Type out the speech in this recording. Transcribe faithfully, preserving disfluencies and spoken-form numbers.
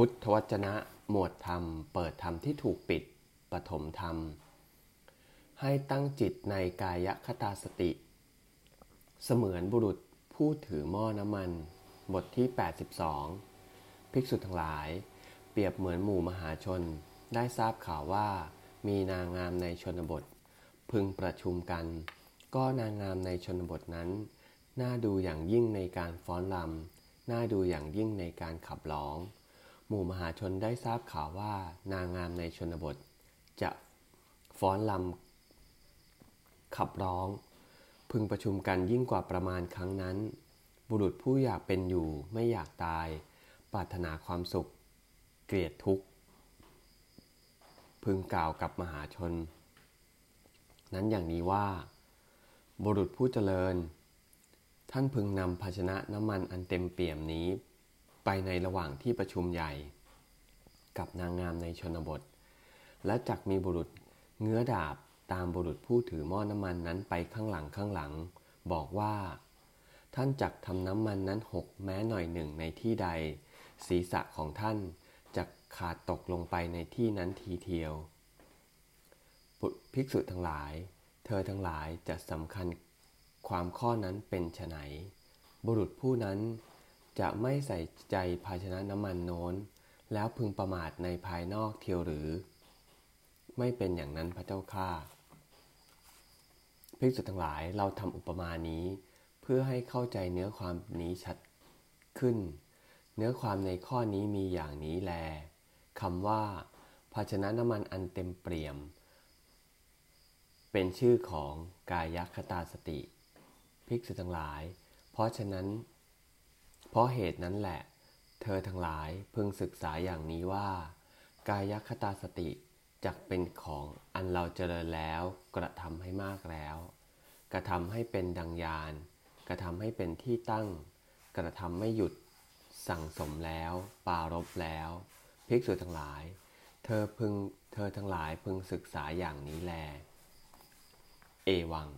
พุทธวจนะหมวดธรรมเปิดธรรมที่ถูกปิดปฐมธรรมให้ตั้งจิตในกายคตาสติเสมือนบุรุษผู้ถือหม้อน้ำมันบทที่แปดสิบสองภิกษุทั้งหลายเปรียบเหมือนหมู่มหาชนได้ทราบข่าวว่ามีนางงามในชนบทพึงประชุมกันก็นางงามในชนบทนั้นน่าดูอย่างยิ่งในการฟ้อนรำน่าดูอย่างยิ่งในการขับร้องหมู่มหาชนได้ทราบข่าวว่านางงามในชนบทจะฟ้อนรำขับร้องพึงประชุมกันยิ่งกว่าประมาณครั้งนั้นบุรุษผู้อยากเป็นอยู่ไม่อยากตายปรารถนาความสุขเกลียดทุกข์พึงกล่าวกับมหาชนนั้นอย่างนี้ว่าบุรุษผู้เจริญท่านพึงนำภาชนะน้ำมันอันเต็มเปี่ยมนี้ไปในระหว่างที่ประชุมใหญ่กับนางงามในชนบทและจักมีบุรุษเงื้อดาบตามบุรุษผู้ถือหม้อน้ำมันนั้นไปข้างหลังข้างหลังบอกว่าท่านจักทำน้ำมันนั้นหกแม้หน่อยหนึ่งในที่ใดศีรษะของท่านจักขาดตกลงไปในที่นั้นทีเดียวภิกษุทั้งหลายเธอทั้งหลายจะสำคัญความข้อนั้นเป็นไฉนบุรุษผู้นั้นจะไม่ใส่ใจภาชนะน้ำมันโน้นแล้วพึงประมาทในภายนอกเทียวหรือไม่เป็นอย่างนั้นพระเจ้าข้าภิกษุทั้งหลายเราทำอุปมานี้เพื่อให้เข้าใจเนื้อความนี้ชัดขึ้นเนื้อความในข้อนี้มีอย่างนี้แลคำว่าภาชนะน้ำมันอันเต็มเปี่ยมเป็นชื่อของกายคตาสติภิกษุทั้งหลายเพราะฉะนั้นเพราะเหตุนั้นแหละเธอทั้งหลายพึงศึกษาอย่างนี้ว่ากายคตาสติจักเป็นของอันเราเจริญแล้วกระทำให้มากแล้วกระทำให้เป็นดังยานกระทำให้เป็นที่ตั้งกระทำไม่หยุดสั่งสมแล้วปารภแล้วภิกษุทั้งหลายเธอพึงเธอทั้งหลายพึงศึกษาอย่างนี้แลเอวัง